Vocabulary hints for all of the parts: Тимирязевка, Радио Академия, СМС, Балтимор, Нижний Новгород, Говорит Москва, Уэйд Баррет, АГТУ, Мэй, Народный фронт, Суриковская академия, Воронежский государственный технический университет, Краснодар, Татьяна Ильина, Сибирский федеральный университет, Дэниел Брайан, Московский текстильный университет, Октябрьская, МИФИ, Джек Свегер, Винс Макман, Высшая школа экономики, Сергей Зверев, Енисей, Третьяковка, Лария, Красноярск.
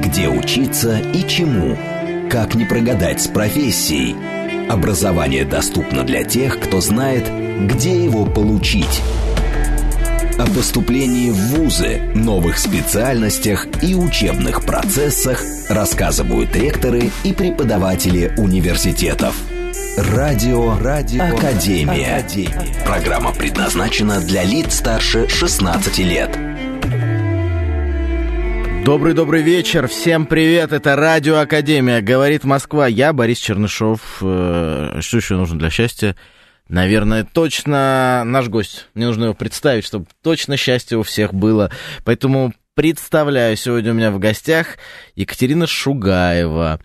Где учиться и чему? Как не прогадать с профессией? Образование доступно для тех, кто знает, где его получить. О поступлении в вузы, новых специальностях и учебных процессах рассказывают ректоры и преподаватели университетов. Радио Академия. Программа предназначена для лиц старше 16 лет. Добрый-добрый вечер, всем привет, это Радио Академия, говорит Москва, я Борис Чернышов, что еще нужно для счастья? Наверное, точно наш гость, мне нужно его представить, чтобы точно счастье у всех было, поэтому представляю, сегодня у меня в гостях Екатерина Шугаева,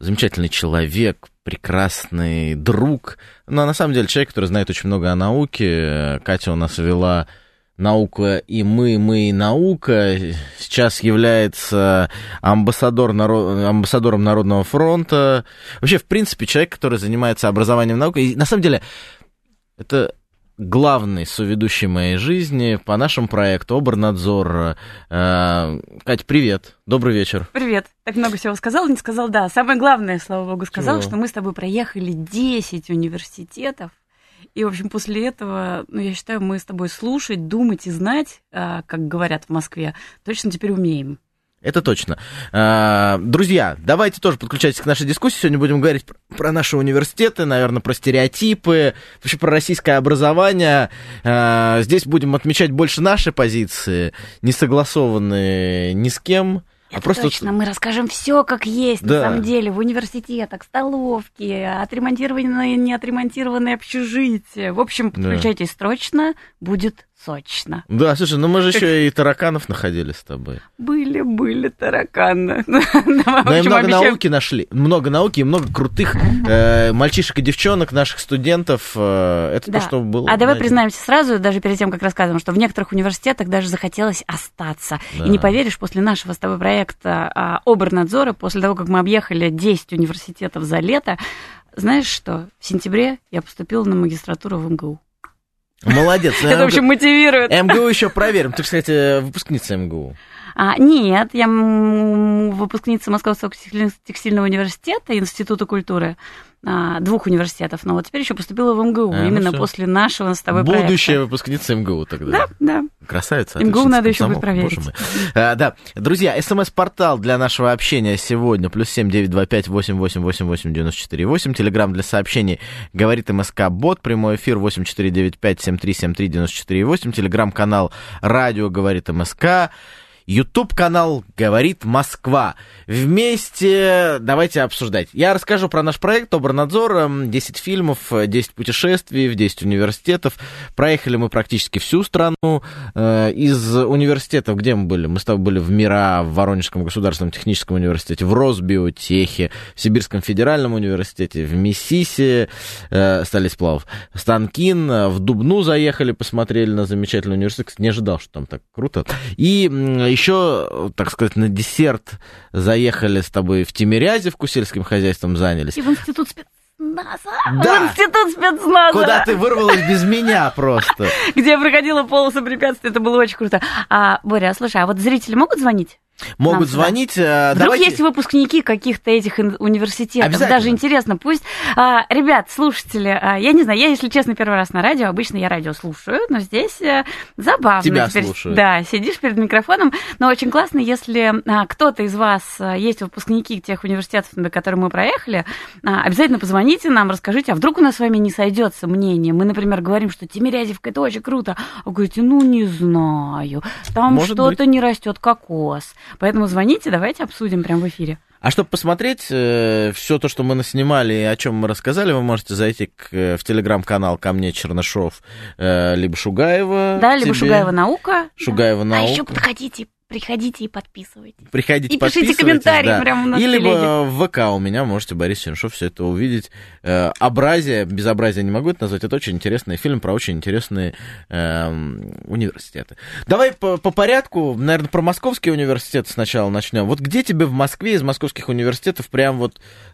замечательный человек, прекрасный друг, но на самом деле человек, который знает очень много о науке. Катя у нас вела «Наука и мы и наука». Сейчас является амбассадором Народного фронта. Вообще, в принципе, человек, который занимается образованием наукой. И, на самом деле, это главный соведущий моей жизни по нашему проекту «Обрнадзор». Кать, привет. Добрый вечер. Привет. Так много всего сказал, не сказал, да. Самое главное, слава богу, сказал, что мы с тобой проехали 10 университетов. И, в общем, после этого, я считаю, мы с тобой слушать, думать и знать, как говорят в Москве, точно теперь умеем. Это точно. Друзья, давайте тоже подключайтесь к нашей дискуссии. Сегодня будем говорить про наши университеты, наверное, про стереотипы, вообще про российское образование. Здесь будем отмечать больше наши позиции, не согласованные ни с кем. Точно, мы расскажем все, как есть, да. На самом деле, в университетах, столовке, отремонтированные, неотремонтированные общежития. В общем, подключайтесь срочно, будет сочно. Да, слушай, мы же еще и тараканов находили с тобой. Были тараканы. Но и много науки нашли. Много науки и много крутых мальчишек и девчонок, наших студентов. Это то, что было. А давай признаемся сразу, даже перед тем, как рассказываем, что в некоторых университетах даже захотелось остаться. И не поверишь, после нашего с тобой проекта Обрнадзора, после того, как мы объехали 10 университетов за лето, знаешь что? В сентябре я поступила на магистратуру в МГУ. Молодец. Это, в общем, мотивирует. МГУ еще проверим. Ты, кстати, выпускница МГУ. Нет, я выпускница Московского текстильного университета, Института культуры, двух университетов, но вот теперь еще поступила в МГУ, именно после нашего с тобой проекта. Будущая выпускница МГУ тогда. Да. Красавица. МГУ надо еще будет проверить. Да, друзья, СМС-портал для нашего общения сегодня, +7 925 888 8948, телеграмм для сообщений говорит МСК-бот, прямой эфир 8495 7373 948, телеграмм-канал радио говорит МСК, YouTube-канал «Говорит Москва». Вместе давайте обсуждать. Я расскажу про наш проект «Обрнадзор». 10 фильмов, 10 путешествий в 10 университетов. Проехали мы практически всю страну. Из университетов, где мы были? Мы с тобой были в МИРа, в Воронежском государственном техническом университете, в Росбиотехе, в Сибирском федеральном университете, в МИСиСе, Сталисплавов, Станкин, в Дубну заехали, посмотрели на замечательный университет. Кстати, не ожидал, что там так круто. И еще, так сказать, на десерт заехали с тобой в Тимирязевку, сельским хозяйством занялись. И в институт спецназа. Да. В институт спецназа. Куда ты вырвалась без меня просто. Где я проходила полосу препятствий, это было очень круто. Боря, слушай, а вот зрители могут звонить? Могут звонить. Вдруг есть выпускники каких-то этих университетов. Даже интересно, пусть. Ребят, слушатели, я не знаю, я, если честно, первый раз на радио. Обычно я радио слушаю, но здесь забавно. Тебя слушают. Да, сидишь перед микрофоном. Но очень классно, если кто-то из вас есть выпускники тех университетов, на которые мы проехали, обязательно позвоните нам, расскажите, а вдруг у нас с вами не сойдется мнение. Мы, например, говорим, что Тимирязевка — это очень круто. А вы говорите, не знаю, там что-то не растет, кокос. Поэтому звоните, давайте обсудим прямо в эфире. А чтобы посмотреть все то, что мы наснимали и о чем мы рассказали, вы можете зайти в телеграм-канал ко мне, Чернышов, либо Шугаева. Да, либо Шугаева-наука. Шугаева-наука. А еще приходите и подписывайтесь. Приходите, и пишите комментарии прямо у нас. Или в ВК у меня можете, Борис Чернышов, все это увидеть. Безобразие не могу это назвать. Это очень интересный фильм про очень интересные университеты. Давай по порядку, наверное, про московский университет сначала начнем. Вот где тебе в Москве из московских университетов прям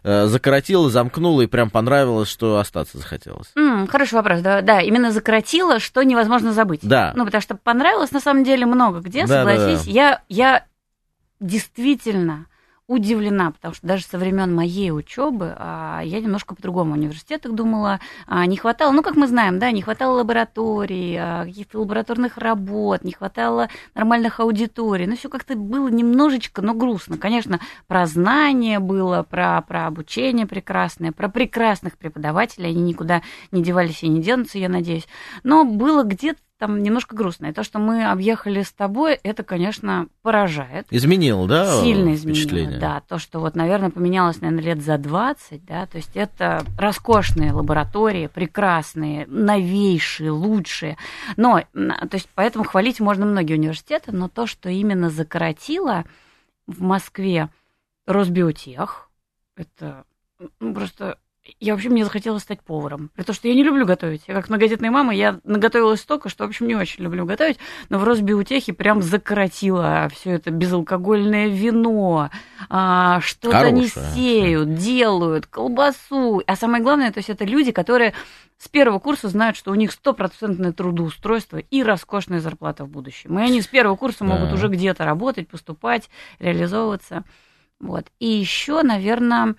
закоротило, замкнуло и прям понравилось, что остаться захотелось? Хороший вопрос. Да, именно закоротило, что невозможно забыть. Да. Потому что понравилось, на самом деле, много где, согласись. Я действительно удивлена, потому что даже со времен моей учебы я немножко по-другому в университетах думала, не хватало, ну, как мы знаем, да, не хватало лабораторий, каких-то лабораторных работ, не хватало нормальных аудиторий, ну, все как-то было немножечко, но грустно. Конечно, про знания было, про обучение прекрасное, про прекрасных преподавателей, они никуда не девались и не денутся, я надеюсь, но было где-то там немножко грустно. И то, что мы объехали с тобой, это, конечно, поражает. Изменило, да? Сильно изменило, да. То, что вот, наверное, поменялось, лет за 20, да, то есть это роскошные лаборатории, прекрасные, новейшие, лучшие. Но, то есть, поэтому хвалить можно многие университеты, но то, что именно закоротило в Москве Росбиотех, это просто... Я вообще мне захотелось стать поваром. При том, что я не люблю готовить. Я как многодетная мама, я наготовилась столько, что, в общем, не очень люблю готовить. Но в Росбиотехе прям закоротило все это безалкогольное вино, что-то они сеют, делают, колбасу. А самое главное, то есть это люди, которые с первого курса знают, что у них стопроцентное трудоустройство и роскошная зарплата в будущем. И они с первого курса могут уже где-то работать, поступать, реализовываться. Вот. И еще, наверное...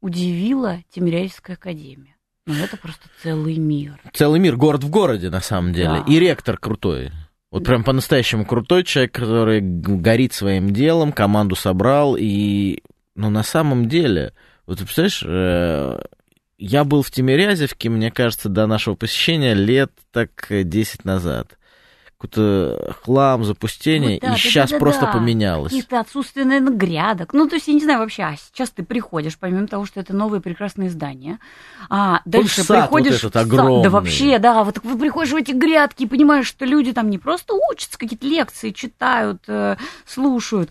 удивила Тимирязевская академия. Ну, это просто целый мир. Целый мир, город в городе, на самом деле. Да. И ректор крутой. Вот прям по-настоящему крутой человек, который горит своим делом, команду собрал. И, ну, на самом деле, вот ты представляешь, я был в Тимирязевке, мне кажется, до нашего посещения лет так 10 назад. Какой-то хлам, запустение, ну, да, и сейчас просто поменялось. Какие-то отсутствия, наверное, грядок. Ну, то есть, я не знаю вообще, а сейчас ты приходишь, помимо того, что это новые прекрасные здания, дальше приходишь... Вот этот огромный. Да вообще, да, вот вы приходишь в эти грядки и понимаешь, что люди там не просто учатся, какие-то лекции читают, слушают,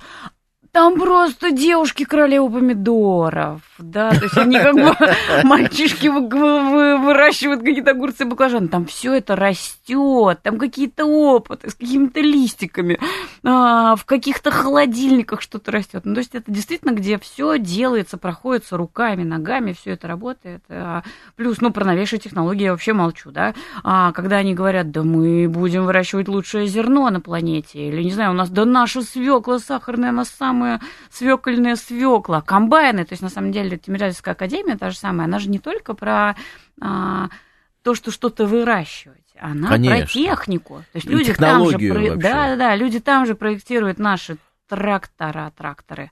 там просто девушки королевы помидоров, да, то есть они как бы мальчишки выращивают какие-то огурцы и баклажаны, там все это растет, там какие-то опыты с какими-то листиками, в каких-то холодильниках что-то растет, ну то есть это действительно где все делается, проходится руками, ногами, все это работает, плюс, ну про новейшие технологии я вообще молчу, да, когда они говорят, да мы будем выращивать лучшее зерно на планете, или не знаю, у нас да наша свекла сахарная, она самая свёкольная свёкла, комбайны, то есть, на самом деле, Тимирязевская академия, та же самая, она же не только про то, что что-то выращивать, она Конечно. Про технику. То есть, люди там же люди там же проектируют наши тракторы.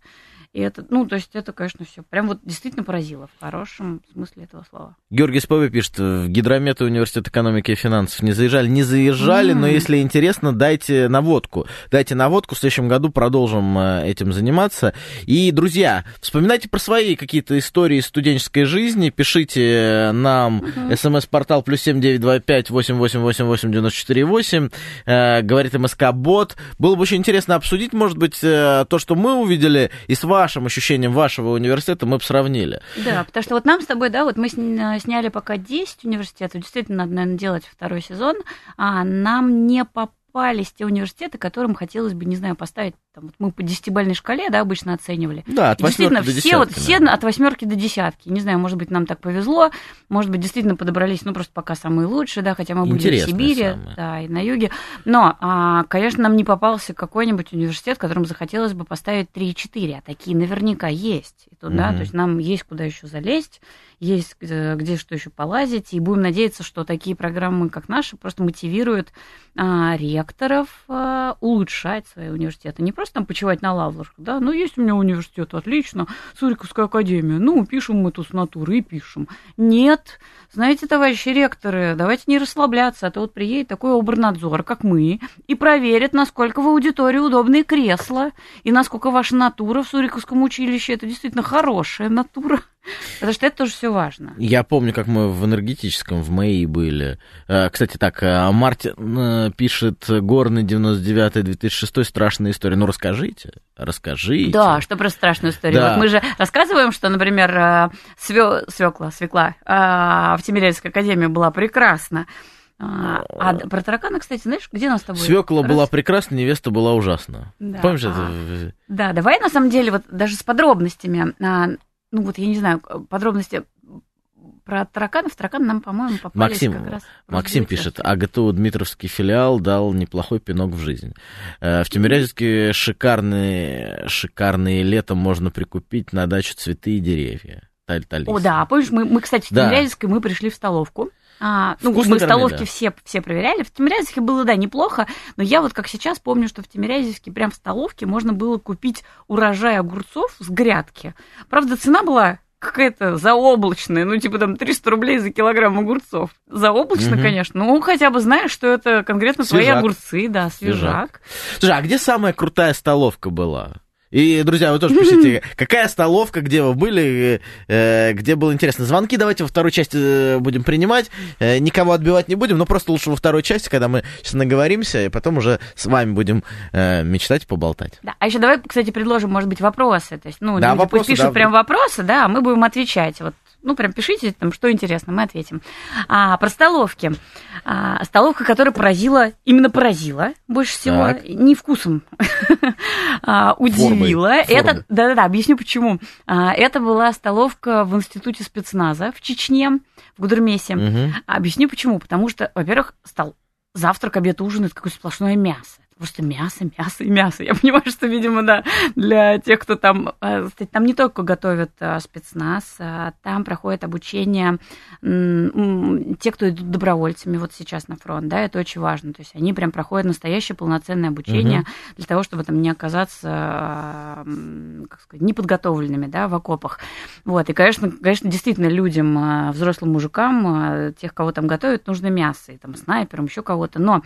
И это, ну, то есть, это, конечно, все прям вот действительно поразило в хорошем смысле этого слова. Георгий Спове пишет, в гидрометы университет экономики и финансов не заезжали. Не заезжали, но если интересно, дайте наводку. Дайте наводку, в следующем году продолжим этим заниматься. И, друзья, вспоминайте про свои какие-то истории студенческой жизни, пишите нам смс-портал +7 925 888 8948, говорит МСК-бот. Было бы очень интересно обсудить, может быть, то, что мы увидели, и с вашим ощущением вашего университета мы бы сравнили. Да, потому что вот нам с тобой, да, вот мы сняли пока 10 университетов, действительно, надо, наверное, делать второй сезон, а нам не попались те университеты, которым хотелось бы, не знаю, поставить, там, вот мы по 10-бальной шкале, да, обычно оценивали. Да, от 8 до 10. Действительно, все от 8 до 10. Не знаю, может быть, нам так повезло, может быть, действительно подобрались, ну, просто пока самые лучшие, да, хотя мы были в Сибири, да, и на юге. Но, конечно, нам не попался какой-нибудь университет, которому захотелось бы поставить 3-4, а такие наверняка есть. И туда, то есть нам есть куда еще залезть, есть где что еще полазить, и будем надеяться, что такие программы, как наши, просто мотивируют ректоров улучшать свои университеты. Не просто там почивать на лаврах, да, ну, есть у меня университет, отлично, Суриковская академия, ну, пишем мы тут с натуры и пишем. Нет, знаете, товарищи ректоры, давайте не расслабляться, а то вот приедет такой обрнадзор, как мы, и проверит, насколько в аудитории удобные кресла, и насколько ваша натура в Суриковском училище, это действительно хорошая натура. Потому что это тоже все важно. Я помню, как мы в энергетическом, в Мэй были. Кстати, так, Мартин пишет, Горный, 99-й, 2006-й, страшная история. Ну, расскажите. Да, что про страшную историю. Да. Вот мы же рассказываем, что, например, свекла в Тимирязевской академии была прекрасна. А про таракана, кстати, знаешь, где нас с тобой? Свекла была прекрасна, невеста была ужасна. Да. Помнишь это? Да, давай, на самом деле, вот даже с подробностями... Ну вот, я не знаю, подробности про тараканов. Тараканы нам, по-моему, попались как раз. Максим пишет, АГТУ Дмитровский филиал дал неплохой пинок в жизнь. В Тимирязевке шикарные летом можно прикупить на дачу цветы и деревья. О, да, помнишь, мы кстати, в Тимирязевской мы пришли в столовку. Мы столовки все проверяли. В Тимирязевке было, да, неплохо, но я вот как сейчас помню, что в Тимирязевке прям в столовке можно было купить урожай огурцов с грядки. Правда, цена была какая-то заоблачная, ну, типа там 300 рублей за килограмм огурцов. Заоблачно, конечно, ну, хотя бы знаешь, что это конкретно твои огурцы, да, свежак. Слушай, а где самая крутая столовка была? И, друзья, вы тоже пишите, какая столовка, где вы были, где было интересно. Звонки давайте во второй части будем принимать. Никого отбивать не будем, но просто лучше во второй части, когда мы сейчас наговоримся, и потом уже с вами будем мечтать, поболтать. Да, а еще давай, кстати, предложим, может быть, вопросы. То есть, ну, да, люди вопросы, пишут прям вопросы, да, а мы будем отвечать. Вот, ну, прям пишите, там, что интересно, мы ответим. Про столовки. Столовка, которая поразила больше всего, не вкусом, удивила. Это, да-да-да, объясню почему. Это была столовка в институте спецназа в Чечне, в Гудермесе. Угу. Объясню почему. Потому что, во-первых, завтрак, обед, ужин – это какое-то сплошное мясо. Просто мясо. Я понимаю, что, видимо, да, для тех, кто там... Кстати, там не только готовят спецназ, там проходит обучение те, кто идут добровольцами вот сейчас на фронт, да, это очень важно. То есть они прям проходят настоящее полноценное обучение для того, чтобы там не оказаться, как сказать, неподготовленными, да, в окопах. Вот, и, конечно, действительно людям, взрослым мужикам, тех, кого там готовят, нужно мясо, и там снайперам, еще кого-то. Но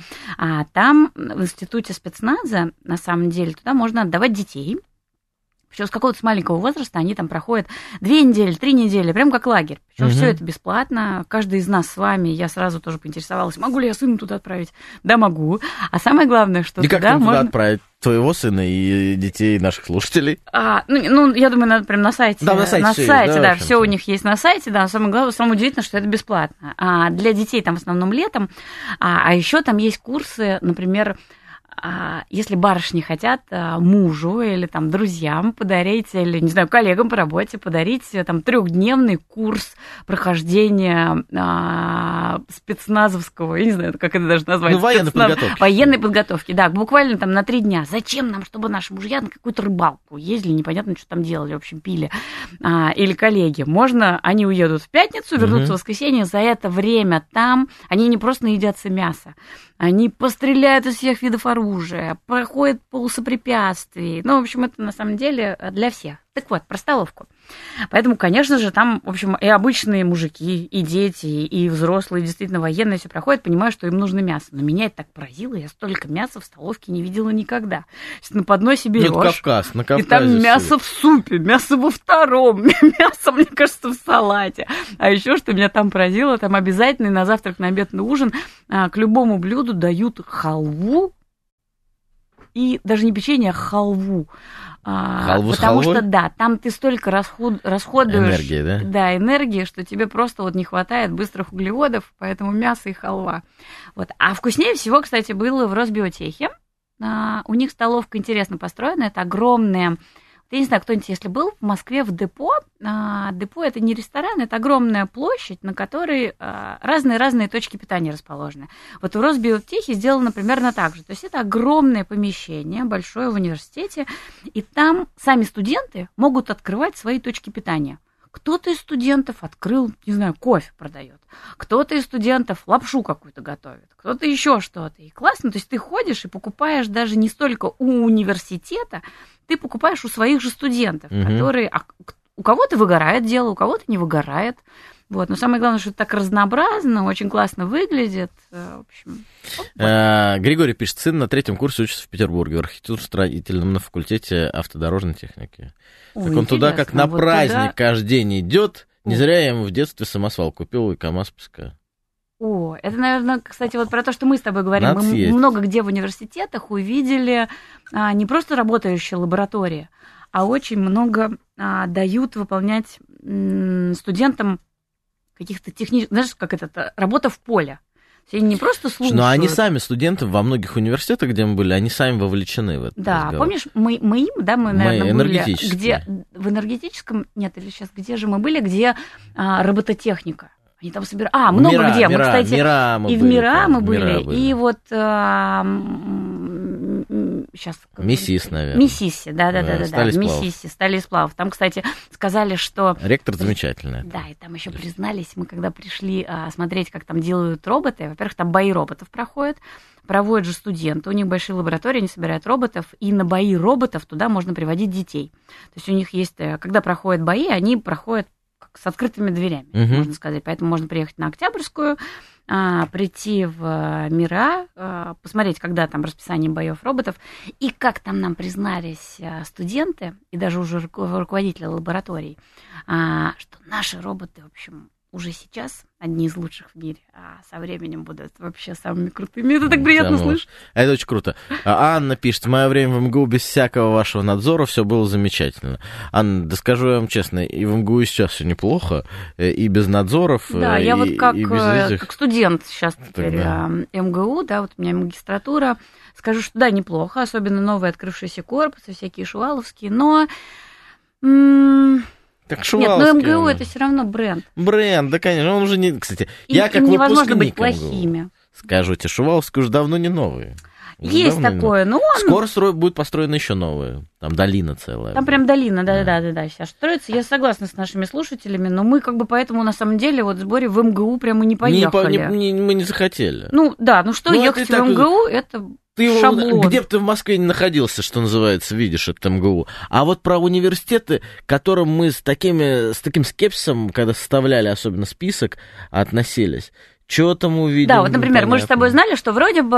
там в институте спецназа, на самом деле, туда можно отдавать детей. Причем с какого-то маленького возраста они там проходят 2 недели, 3 недели, прям как лагерь. Причем все это бесплатно. Каждый из нас с вами, я сразу тоже поинтересовалась, могу ли я сына туда отправить? Да, могу. А самое главное, что туда отправить твоего сына и детей наших слушателей? Я думаю, надо прям на сайте. Да, на сайте, да, все у них есть на сайте, да. Самое главное, самое удивительное, что это бесплатно. Для детей там в основном летом. А еще там есть курсы, например, если барышни хотят мужу или там друзьям подарить, или, не знаю, коллегам по работе подарить там 3-дневный курс прохождения спецназовского, я не знаю, как это даже назвать, военной подготовки, да, буквально там на 3 дня. Зачем нам, чтобы наши мужья на какую-то рыбалку ездили, непонятно, что там делали, в общем, пили, или коллеги. Можно, они уедут в пятницу, вернутся в воскресенье, за это время там они не просто наедятся мяса, они постреляют из всех видов оружия, проходят полосы препятствий. Ну, в общем, это на самом деле для всех. Так вот, про столовку. Поэтому, конечно же, там, в общем, и обычные мужики, и дети, и взрослые, действительно военные, все проходят, понимая, что им нужно мясо. Но меня это так поразило, я столько мяса в столовке не видела никогда. На подносе берешь, на Кавказ, и там мясо в супе, мясо во втором, мясо, мне кажется, в салате. А еще что меня там поразило, там обязательно на завтрак, на обед, на ужин к любому блюду дают халву, и даже не печенье, а халву. Потому что, да, там ты столько расходуешь энергии, энергии, что тебе просто вот не хватает быстрых углеводов, поэтому мясо и халва. Вот. А вкуснее всего, кстати, было в Росбиотехе. У них столовка интересно построена, это огромная... Я не знаю, кто-нибудь, если был в Москве в депо, депо – это не ресторан, это огромная площадь, на которой разные-разные точки питания расположены. Вот в Росбиотехе сделано примерно так же. То есть это огромное помещение, большое в университете, и там сами студенты могут открывать свои точки питания. Кто-то из студентов открыл, не знаю, кофе продает, кто-то из студентов лапшу какую-то готовит, кто-то еще что-то. И классно, то есть ты ходишь и покупаешь даже не столько у университета, ты покупаешь у своих же студентов, которые... У кого-то выгорает дело, у кого-то не выгорает. Вот. Но самое главное, что это так разнообразно, очень классно выглядит. В общем, Григорий пишет, сын на 3-м курсе учится в Петербурге, в архитектурно-строительном на факультете автодорожной техники. Так он туда как на праздник каждый день идет. Не зря я ему в детстве самосвал купил и КамАЗ пускаю. О, это, наверное, кстати, вот про то, что мы с тобой говорим. Надо съесть. Много где в университетах увидели не просто работающие лаборатории, а очень много дают выполнять студентам каких-то технических... Знаешь, как это? Работа в поле. Они не просто слушают. Но они сами, студенты, во многих университетах, где мы были, они сами вовлечены в это. Да, помнишь, мы наверное, были, где в энергетическом, нет, или сейчас, где же мы были, где робототехника. Они там собирали... А, много мира, где. Мира, мы, кстати, мы были. И вот... сейчас... МИСиС, наверное. МИСиС, да. МИСиС, Сталисплавов. Там, кстати, сказали, что... Ректор замечательный. Да, и там еще признались, мы когда пришли смотреть, как там делают роботы, во-первых, там бои роботов проходят, проводят же студенты, у них большие лаборатории, они собирают роботов, и на бои роботов туда можно приводить детей. То есть у них есть... Когда проходят бои, они проходят с открытыми дверями, можно сказать. Поэтому можно приехать на Октябрьскую, прийти в Мира, посмотреть, когда там расписание боев роботов. И как там нам признались студенты, и даже уже руководители лабораторий, что наши роботы, в общем, уже сейчас одни из лучших в мире, а со временем будут вообще самыми крутыми. Это так приятно слышать. Это очень круто. Анна пишет: в мое время в МГУ без всякого вашего надзора все было замечательно. Анна, да скажу я вам честно, и в МГУ сейчас все неплохо, и без надзоров, да, и, я вот как студент сейчас теперь МГУ, да, вот у меня магистратура, скажу, что да, неплохо, особенно новые открывшиеся корпусы, всякие шуваловские, но... Так Шуваловский. Нет, но МГУ это все равно бренд. Бренд, да, конечно. Он уже не... Кстати, им, я как невозможно быть плохими. МГУ, скажите, Шуваловский уже давно не новые. Уже есть такое, но он... Скоро будет построена еще новая. Там долина целая. Там прям долина, да-да-да, сейчас строится. Я согласна с нашими слушателями, но мы как бы поэтому на самом деле вот в сборе в МГУ прямо не поехали. Мы не захотели. Ну да, ну что, ну, ехать в МГУ, это... Ты, где бы ты в Москве не находился, что называется, видишь это МГУ. А вот про университеты, которым мы с таким скепсисом, когда составляли особенно список, относились, чего там увидели? Да, вот, например, мы же с тобой знали, что вроде бы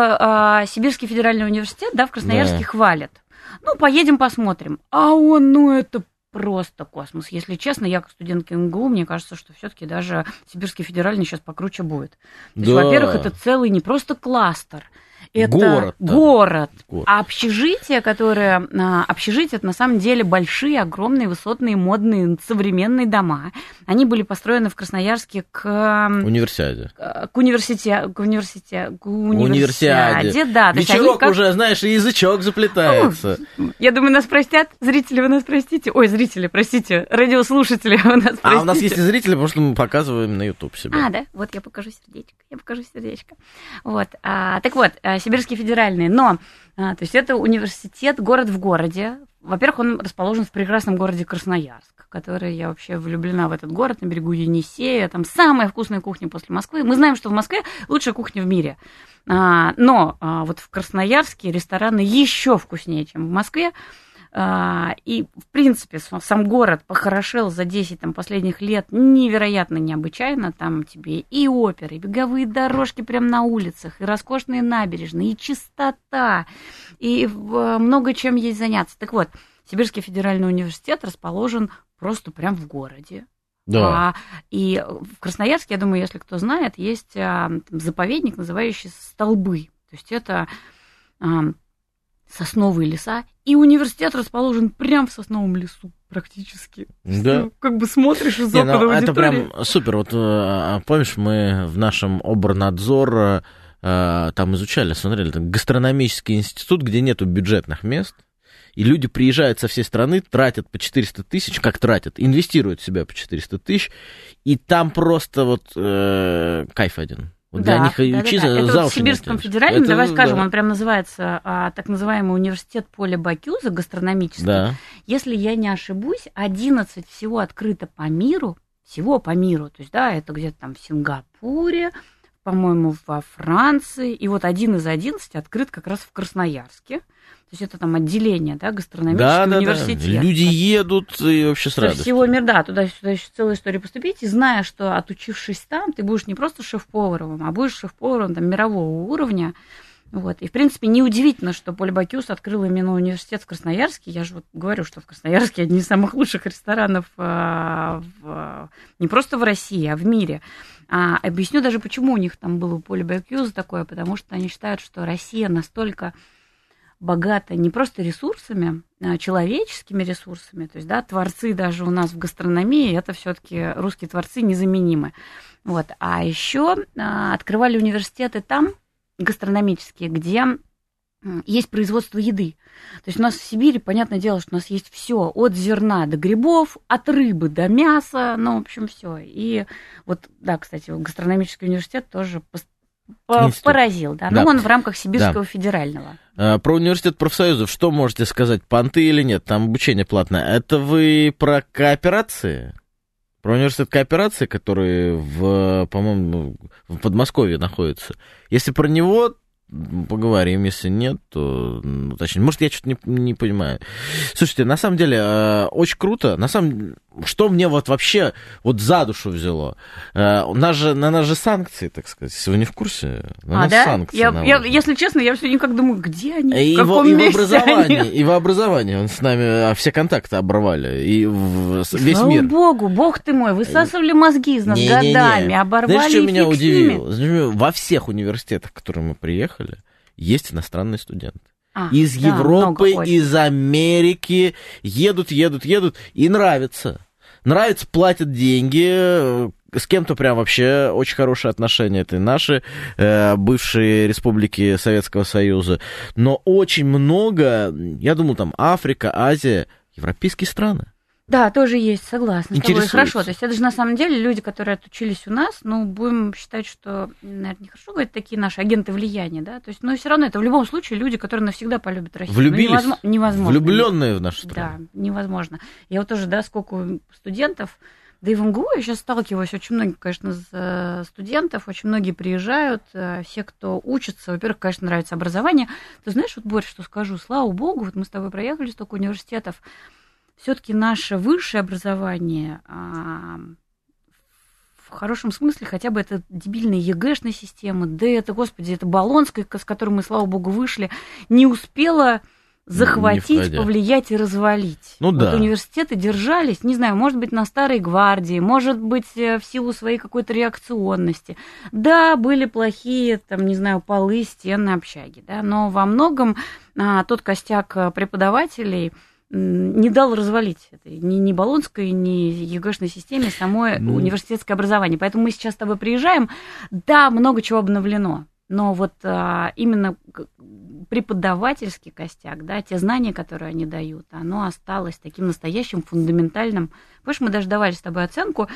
Сибирский федеральный университет, да, в Красноярске хвалят. Ну, поедем посмотрим. А он, ну, это... Просто космос. Если честно, я как студентка МГУ, мне кажется, что все-таки даже Сибирский федеральный сейчас покруче будет. То есть, во-первых, это целый не просто кластер, это город. А общежития, это на самом деле большие, огромные, высотные, модные, современные дома. Они были построены в Красноярске к универсиаде. Да, вечерок как... уже, знаешь, и язычок заплетается. Я думаю, нас простят. Зрители, вы нас простите. Ой, зрители, простите. Радиослушатели, вы нас простите. А у нас есть и зрители, потому что мы показываем на YouTube себя. А, да? Вот я покажу сердечко. Вот. Так вот, Сибирский федеральный, но то есть это университет, город в городе. Во-первых, он расположен в прекрасном городе Красноярск, который я вообще влюблена в этот город, на берегу Енисея. Там самая вкусная кухня после Москвы. Мы знаем, что в Москве лучшая кухня в мире. Но вот в Красноярске рестораны еще вкуснее, чем в Москве. И, в принципе, сам город похорошел за 10 последних лет невероятно необычайно. Там тебе и оперы, и беговые дорожки прямо на улицах, и роскошные набережные, и чистота, и много чем есть заняться. Так вот, Сибирский федеральный университет расположен просто прямо в городе. Да. И в Красноярске, я думаю, если кто знает, есть заповедник, называющийся Столбы. То есть это... сосновые леса, и университет расположен прямо в сосновом лесу практически. Да. Ты как бы смотришь из окна аудитории. Это прям супер. Вот помнишь, мы в нашем Обрнадзор там изучали, смотрели, там гастрономический институт, где нету бюджетных мест, и люди приезжают со всей страны, тратят по 400 тысяч, как тратят, инвестируют в себя по 400 тысяч, и там просто вот кайф один. Вот для них и учиться за уши не тянешь. Это вот в Сибирском федеральном, давай скажем, он прям называется так называемый университет Поля Бокюза, гастрономический. Да. Если я не ошибусь, 11 всего открыто по миру, то есть, да, это где-то там в Сингапуре, по-моему, во Франции, и вот один из 11 открыт как раз в Красноярске. То есть это там отделение, да, гастрономического университета. Да. Люди едут и вообще с радостью. Со всего мира, да, туда-сюда еще целая история поступить. И зная, что отучившись там, ты будешь не просто шеф-поваром, а будешь шеф-поваром там мирового уровня. Вот. И, в принципе, неудивительно, что Поль Бокюз открыл именно университет в Красноярске. Я же вот говорю, что в Красноярске одни из самых лучших ресторанов не просто в России, а в мире. Объясню даже, почему у них там было у Поля Бокюза такое, потому что они считают, что Россия настолько богата не просто ресурсами, а человеческими ресурсами. То есть, да, творцы даже у нас в гастрономии, это все-таки русские творцы незаменимы. Вот. А еще открывали университеты там, гастрономические, где есть производство еды. То есть у нас в Сибири, понятное дело, что у нас есть все, от зерна до грибов, от рыбы до мяса, ну, в общем, все. И вот, да, кстати, гастрономический университет тоже поразил, да. Да. Ну, он в рамках Сибирского федерального. Про университет профсоюзов что можете сказать, понты или нет? Там обучение платное. Это вы про кооперации? Про университет кооперации, который, по-моему, в Подмосковье находится. Если про него... поговорим, если нет, то точнее, может, я что-то не понимаю. Слушайте, на самом деле, очень круто. На самом что мне вот вообще вот за душу взяло? На нас же санкции, так сказать, если вы не в курсе. На нас санкции. Если честно, я все никак думаю, где они, в каком месте, и в образовании. Он с нами все контакты оборвали. И весь мир. Слава богу, бог ты мой, высасывали мозги из нас годами, оборвали. Знаешь, что меня удивило? Во всех университетах, в которые мы приехали, есть иностранные студенты. Европы, из Америки. Едут. И нравится. Нравится, платят деньги. С кем-то прям вообще очень хорошие отношения. Это и наши бывшие республики Советского Союза. Но очень много, я думаю, там Африка, Азия, европейские страны. Да, тоже есть, согласна. Хорошо, то есть это же на самом деле люди, которые отучились у нас, ну, будем считать, что, наверное, нехорошо говорить, такие наши агенты влияния, да, то есть, но все равно это в любом случае люди, которые навсегда полюбят Россию. Влюбились, ну, невозможно. Влюбленные в нашу страну. Да, невозможно. Я вот тоже, да, сколько студентов, да и в МГУ я сейчас сталкиваюсь, очень многие, конечно, студентов, очень многие приезжают, все, кто учится, во-первых, конечно, нравится образование. Ты знаешь, вот, Борь, что скажу, слава богу, вот мы с тобой проехали столько университетов, все-таки наше высшее образование в хорошем смысле, хотя бы это дебильная ЕГЭшная система, да это, господи, это Болонская, с которой мы, слава богу, вышли, не успела захватить, повлиять и развалить. Ну, да. Вот университеты держались, не знаю, может быть, на Старой Гвардии, может быть, в силу своей какой-то реакционности. Да, были плохие, там, не знаю, полы, стены, общаги, да, но во многом тот костяк преподавателей не дал развалить этой ни Болонской, ни ЕГЭшной системе самое университетское образование. Поэтому мы сейчас с тобой приезжаем. Да, много чего обновлено, но вот именно преподавательский костяк, да, те знания, которые они дают, оно осталось таким настоящим, фундаментальным. Помнишь, мы даже давали с тобой оценку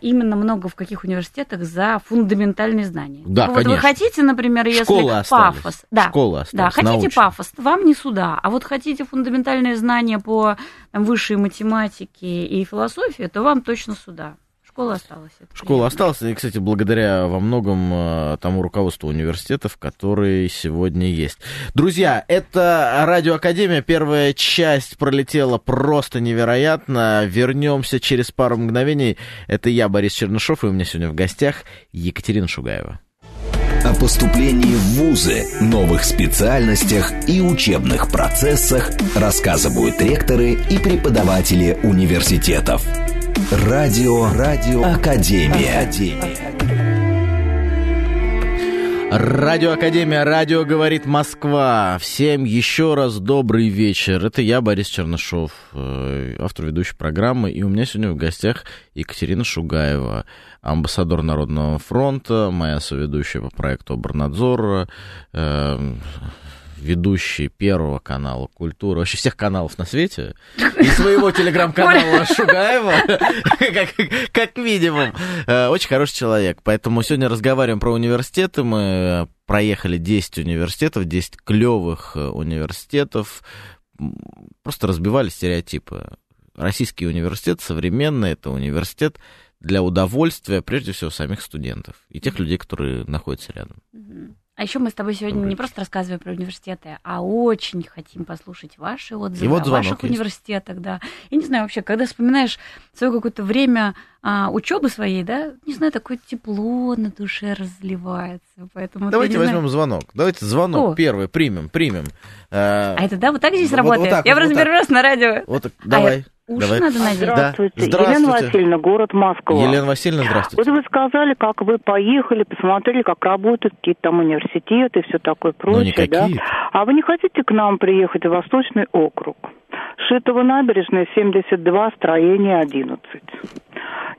именно много в каких университетах за фундаментальные знания. Да, вот конечно. Вы хотите, например, если школа пафос... Да, школа осталась, да, хотите научная. Пафос, вам не сюда. А вот хотите фундаментальные знания по там, высшей математике и философии, то вам точно сюда. Школа осталась. Школа осталась. И, кстати, благодаря во многом тому руководству университетов, которые сегодня есть. Друзья, это Радио Академия. Первая часть пролетела просто невероятно. Вернемся через пару мгновений. Это я, Борис Чернышов, и у меня сегодня в гостях Екатерина Шугаева. О поступлении в вузы, новых специальностях и учебных процессах рассказывают ректоры и преподаватели университетов. Радио Академия. Радио Академия, радио говорит Москва. Всем еще раз добрый вечер. Это я, Борис Чернышов, автор ведущей программы. И у меня сегодня в гостях Екатерина Шугаева, амбассадор Народного фронта, моя соведущая по проекту Обрнадзора, ведущий Первого канала культуры, вообще всех каналов на свете, и своего телеграм-канала Шугаева, как минимум, очень хороший человек. Поэтому сегодня разговариваем про университеты. Мы проехали 10 университетов, 10 клевых университетов, просто разбивали стереотипы. Российский университет современный — это университет для удовольствия, прежде всего, самих студентов и тех людей, которые находятся рядом. А еще мы с тобой сегодня не просто рассказываем про университеты, а очень хотим послушать ваши отзывы о ваших университетах, да. Я не знаю вообще, когда вспоминаешь свое какое-то время учебы своей, да, не знаю, такое тепло на душе разливается. Поэтому давайте возьмем звонок. Давайте звонок первый примем. А это да, вот так здесь работает? Я в первый раз на радио. Вот так, давай. Уши надо надеть. Здравствуйте. Да. Здравствуйте, Елена Васильевна, город Москва. Елена Васильевна, здравствуйте. Вот вы сказали, как вы поехали, посмотрели, как работают какие-то там университеты и все такое прочее, да? А вы не хотите к нам приехать в Восточный округ? Шитова набережная, 72, строение 11.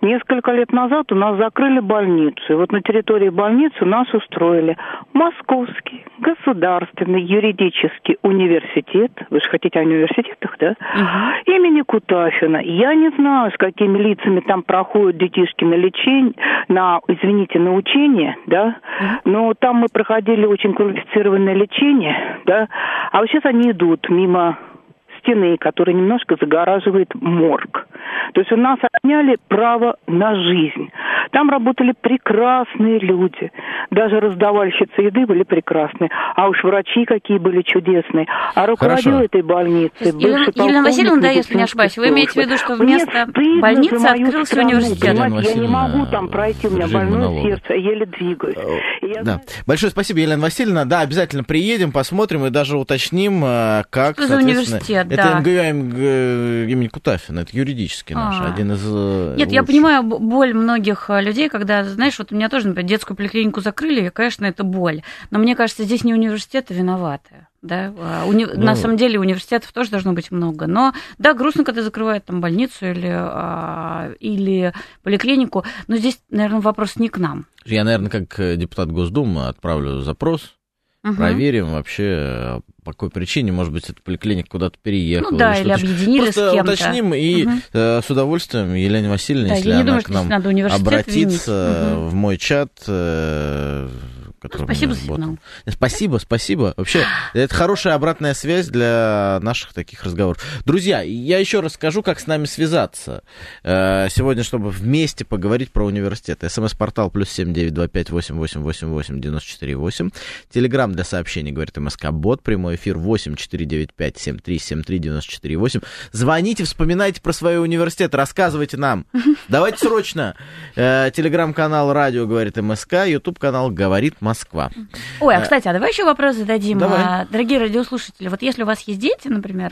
несколько лет назад у нас закрыли больницу. И вот на территории больницы нас устроили Московский государственный юридический университет. Вы же хотите о университетах, да? Угу. Имени Кутафина. Я не знаю, с какими лицами там проходят детишки на лечение, на учение, да? Угу. Но там мы проходили очень квалифицированное лечение, да? А вот сейчас они идут мимо стены, которая немножко загораживает морг. То есть у нас отняли право на жизнь. Там работали прекрасные люди. Даже раздавальщицы еды были прекрасные. А уж врачи какие были чудесные. А руководил этой больницей бывший полковник. Елена Васильевна, да, если не ошибаюсь, вы имеете в виду, что вместо больницы открылся университет? Я не могу там пройти, у меня больное сердце, еле двигаюсь. Да. Большое спасибо, Елена Васильевна. Да, обязательно приедем, посмотрим и даже уточним, как, соответственно... Это МГУ имени Кутафина, это юридический наш, один из лучших. Нет, я понимаю боль многих людей, когда, знаешь, вот у меня тоже, например, детскую поликлинику закрыли, и, конечно, это боль. Но мне кажется, здесь не университеты виноваты. Да? На самом деле университетов тоже должно быть много. Но да, грустно, когда закрывают там больницу или поликлинику. Но здесь, наверное, вопрос не к нам. Я, наверное, как депутат Госдумы отправлю запрос. Проверим вообще, по какой причине, может быть, эта поликлиника куда-то переехала. Ну да, или объединили просто с кем-то. Просто уточним, и с удовольствием Елене Васильевне, да, если она к нам обратится в мой чат... Спасибо за сигнал. Спасибо. Вообще, это хорошая обратная связь для наших таких разговоров. Друзья, я еще раз скажу, как с нами связаться сегодня, чтобы вместе поговорить про университеты. СМС-портал +7 925 888 8 94 8. Телеграм для сообщений, говорит МСК-бот. Прямой эфир 8 495 73 73 94 8. Звоните, вспоминайте про свой университет, рассказывайте нам. Давайте срочно. Телеграм-канал радио, говорит МСК. Ютуб-канал говорит Москва. Ой, а, кстати, а давай еще вопрос зададим. Давай. Дорогие радиослушатели, вот если у вас есть дети, например,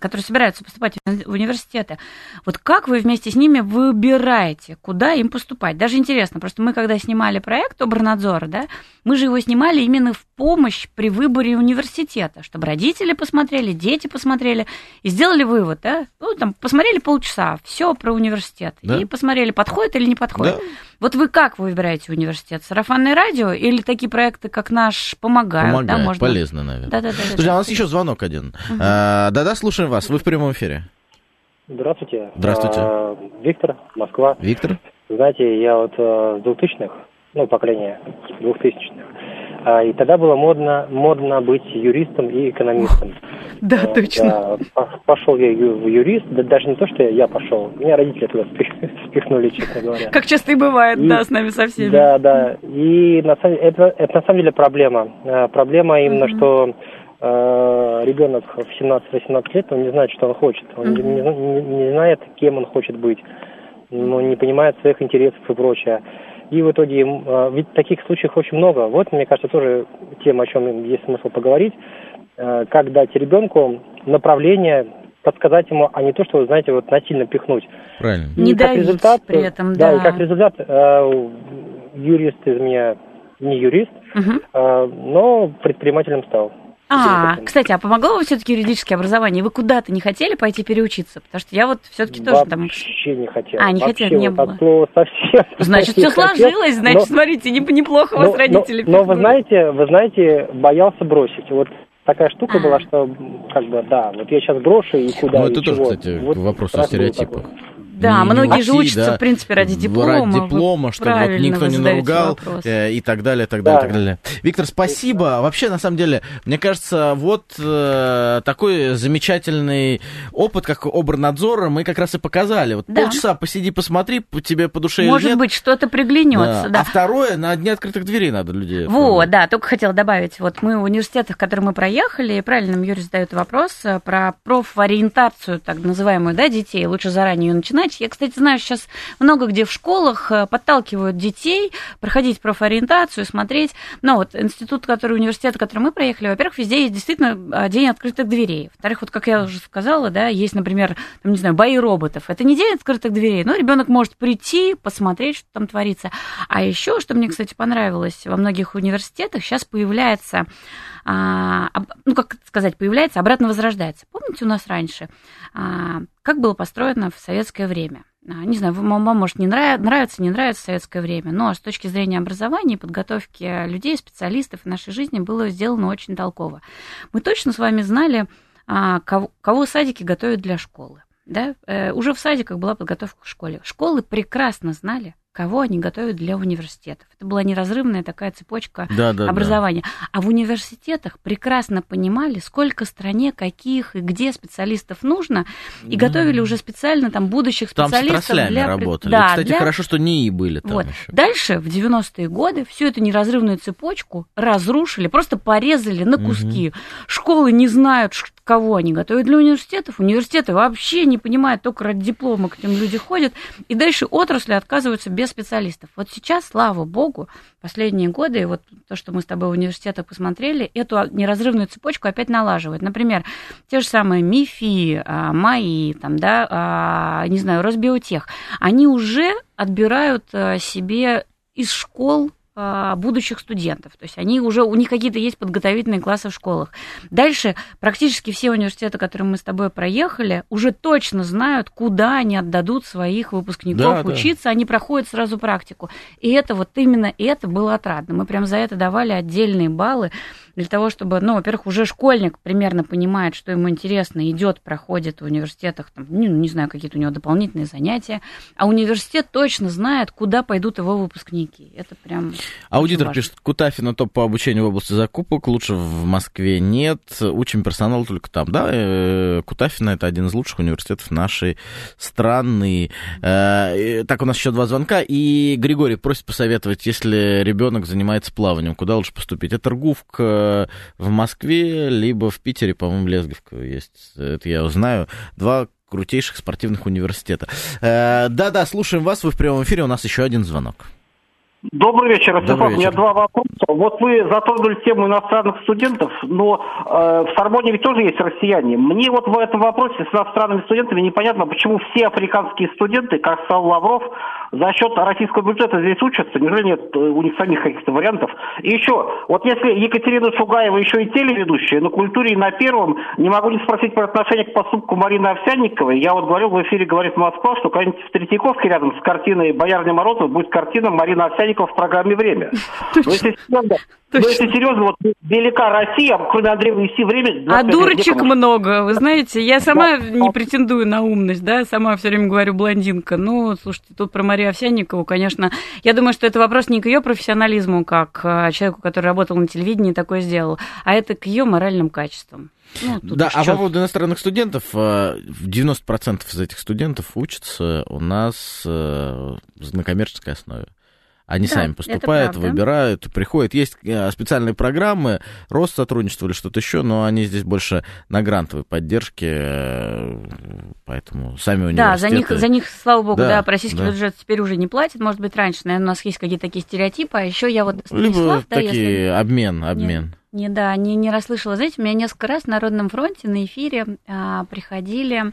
которые собираются поступать в университеты, вот как вы вместе с ними выбираете, куда им поступать? Даже интересно, просто мы, когда снимали проект Обрнадзора, да, мы же его снимали именно в помощь при выборе университета, чтобы родители посмотрели, дети посмотрели и сделали вывод, да, ну, там, посмотрели полчаса, все про университет, да, и посмотрели, подходит или не подходит. Да. Вот вы как вы выбираете университет? Сарафанное радио или такие проекты, как наш, помогают? Да, можно... полезно, наверное. Да. Слушай, а у нас еще звонок один. Угу. Да, слушаем вас, вы в прямом эфире. Здравствуйте. Виктор, Москва. Виктор. Знаете, я вот с 2000-х, поколение 2000-х, и тогда было модно быть юристом и экономистом. Да, точно. Пошел я в юрист, даже не то, что я пошел, меня родители туда спихнули, честно говоря. Как часто и бывает, да, с нами со всеми. Да, и это на самом деле проблема. Проблема именно, что ребенок в 17-18 лет, он не знает, что он хочет, он не знает, кем он хочет быть, он не понимает своих интересов и прочее. И в итоге, ведь таких случаев очень много. Вот, мне кажется, тоже тема, о чем есть смысл поговорить. Как дать ребенку направление, подсказать ему, а не то, что, знаете, вот насильно пихнуть. Правильно. Не давить при этом, да. Да, и как результат, юрист из меня не юрист, но предпринимателем стал. Кстати, а помогло вам все-таки юридическое образование? Вы куда-то не хотели пойти переучиться? Потому что я вот все-таки тоже там... Вообще не хотела. Не хотела, не было. Значит, все сложилось, смотрите, неплохо вас родители... Но вы знаете, боялся бросить. Вот такая штука была, что, вот я сейчас брошу и куда, и чего. Это тоже, кстати, к вопросу стереотипов. Да, многие же учатся, в принципе, ради диплома. Ради диплома, чтобы вот никто не наругал и так далее, так далее, так далее. Виктор, спасибо. Вообще, на самом деле, мне кажется, вот такой замечательный опыт, как Обрнадзора, мы как раз и показали. Вот полчаса посиди, посмотри, тебе по душе или нет. Может быть, что-то приглянется. Да. А второе, на дне открытых дверей надо людей. Да, только хотела добавить. Вот мы в университетах, которые мы проехали, правильно нам Юрий задает вопрос про профориентацию, так называемую, да, детей. Лучше заранее ее начинать. Я, кстати, знаю, сейчас много где в школах подталкивают детей проходить профориентацию, смотреть. Но вот университет, который мы проехали, во-первых, везде есть действительно день открытых дверей. Во-вторых, вот как я уже сказала, да, есть, например, там, не знаю, бои роботов. Это не день открытых дверей, но ребенок может прийти, посмотреть, что там творится. А еще, что мне, кстати, понравилось, во многих университетах сейчас появляется... появляется, обратно возрождается. Помните, у нас раньше, как было построено в советское время? не знаю, вам, может, не нравится, не нравится советское время, но с точки зрения образования и подготовки людей, специалистов и нашей жизни было сделано очень толково. Мы точно с вами знали, кого садики готовят для школы. Да? Уже в садиках была подготовка к школе. Школы прекрасно знали, кого они готовят для университетов. Это была неразрывная такая цепочка образования. Да. А в университетах прекрасно понимали, сколько стране, каких и где специалистов нужно, и готовили уже специально там будущих специалистов. Там с отраслями работали. Да, кстати, хорошо, что НИИ были там еще. Дальше, в 90-е годы, всю эту неразрывную цепочку разрушили, просто порезали на куски. Школы не знают, кого они готовят для университетов. Университеты вообще не понимают, только ради диплома к ним люди ходят. И дальше отрасли отказываются без специалистов. Вот сейчас, слава богу, последние годы, и вот то, что мы с тобой в университетах посмотрели, эту неразрывную цепочку опять налаживают. Например, те же самые МИФИ, МАИ, там, да, не знаю, Росбиотех, они уже отбирают себе из школ будущих студентов. То есть они уже, у них какие-то есть подготовительные классы в школах. Дальше практически все университеты, которые мы с тобой проехали, уже точно знают, куда они отдадут своих выпускников учиться. Они проходят сразу практику. И это вот именно это было отрадно. Мы прям за это давали отдельные баллы для того, чтобы, ну, во-первых, уже школьник примерно понимает, что ему интересно, идет, проходит в университетах, там, не знаю, какие-то у него дополнительные занятия, а университет точно знает, куда пойдут его выпускники. Это прям... Аудитор пишет, Кутафина топ по обучению в области закупок, лучше в Москве нет, учим персонал только там. Да, Кутафина — это один из лучших университетов нашей страны. Так, у нас еще два звонка, и Григорий просит посоветовать, если ребенок занимается плаванием, куда лучше поступить? Это РГУФК в Москве, либо в Питере, по-моему, Лезгивка есть, это я узнаю. Два крутейших спортивных университета. Да-да, слушаем вас, вы в прямом эфире, у нас еще один звонок. Добрый вечер, Ростислав. У меня два вопроса. Вот вы затронули тему иностранных студентов, но в Сорбонне ведь тоже есть россияне. Мне вот в этом вопросе с иностранными студентами непонятно, почему все африканские студенты, как сказал Лавров, за счет российского бюджета здесь учатся. Неужели нет у них самих каких-то вариантов? И еще, вот если Екатерина Шугаева еще и телеведущая, на культуре и на первом, не могу не спросить про отношение к поступку Марины Овсянниковой. Я вот говорил в эфире «Говорит Москва», что когда-нибудь в Третьяковке рядом с картиной «Боярня Морозова» будет картина Марина Овсянникова в программе «Время». Но если серьезно, вот велика Россия, кроме Андрея Веси, время... А дурочек много, вы знаете, я сама не претендую на умность, да, сама все время говорю блондинка, но, слушайте, тут про Марию Овсянникову, конечно, я думаю, что это вопрос не к ее профессионализму, как человеку, который работал на телевидении, такое сделал, а это к ее моральным качествам. Ну, да, а по поводу иностранных студентов, 90% из этих студентов учатся у нас на коммерческой основе. Они сами поступают, выбирают, приходят. Есть специальные программы, Россотрудничество или что-то еще, но они здесь больше на грантовой поддержке, поэтому сами университеты... Да, за них, слава богу, российский бюджет теперь уже не платит, может быть, раньше, наверное, у нас есть какие-то такие стереотипы, а еще я вот... Либо такие, обмен. Не расслышала. Знаете, у меня несколько раз в Народном фронте на эфире приходили...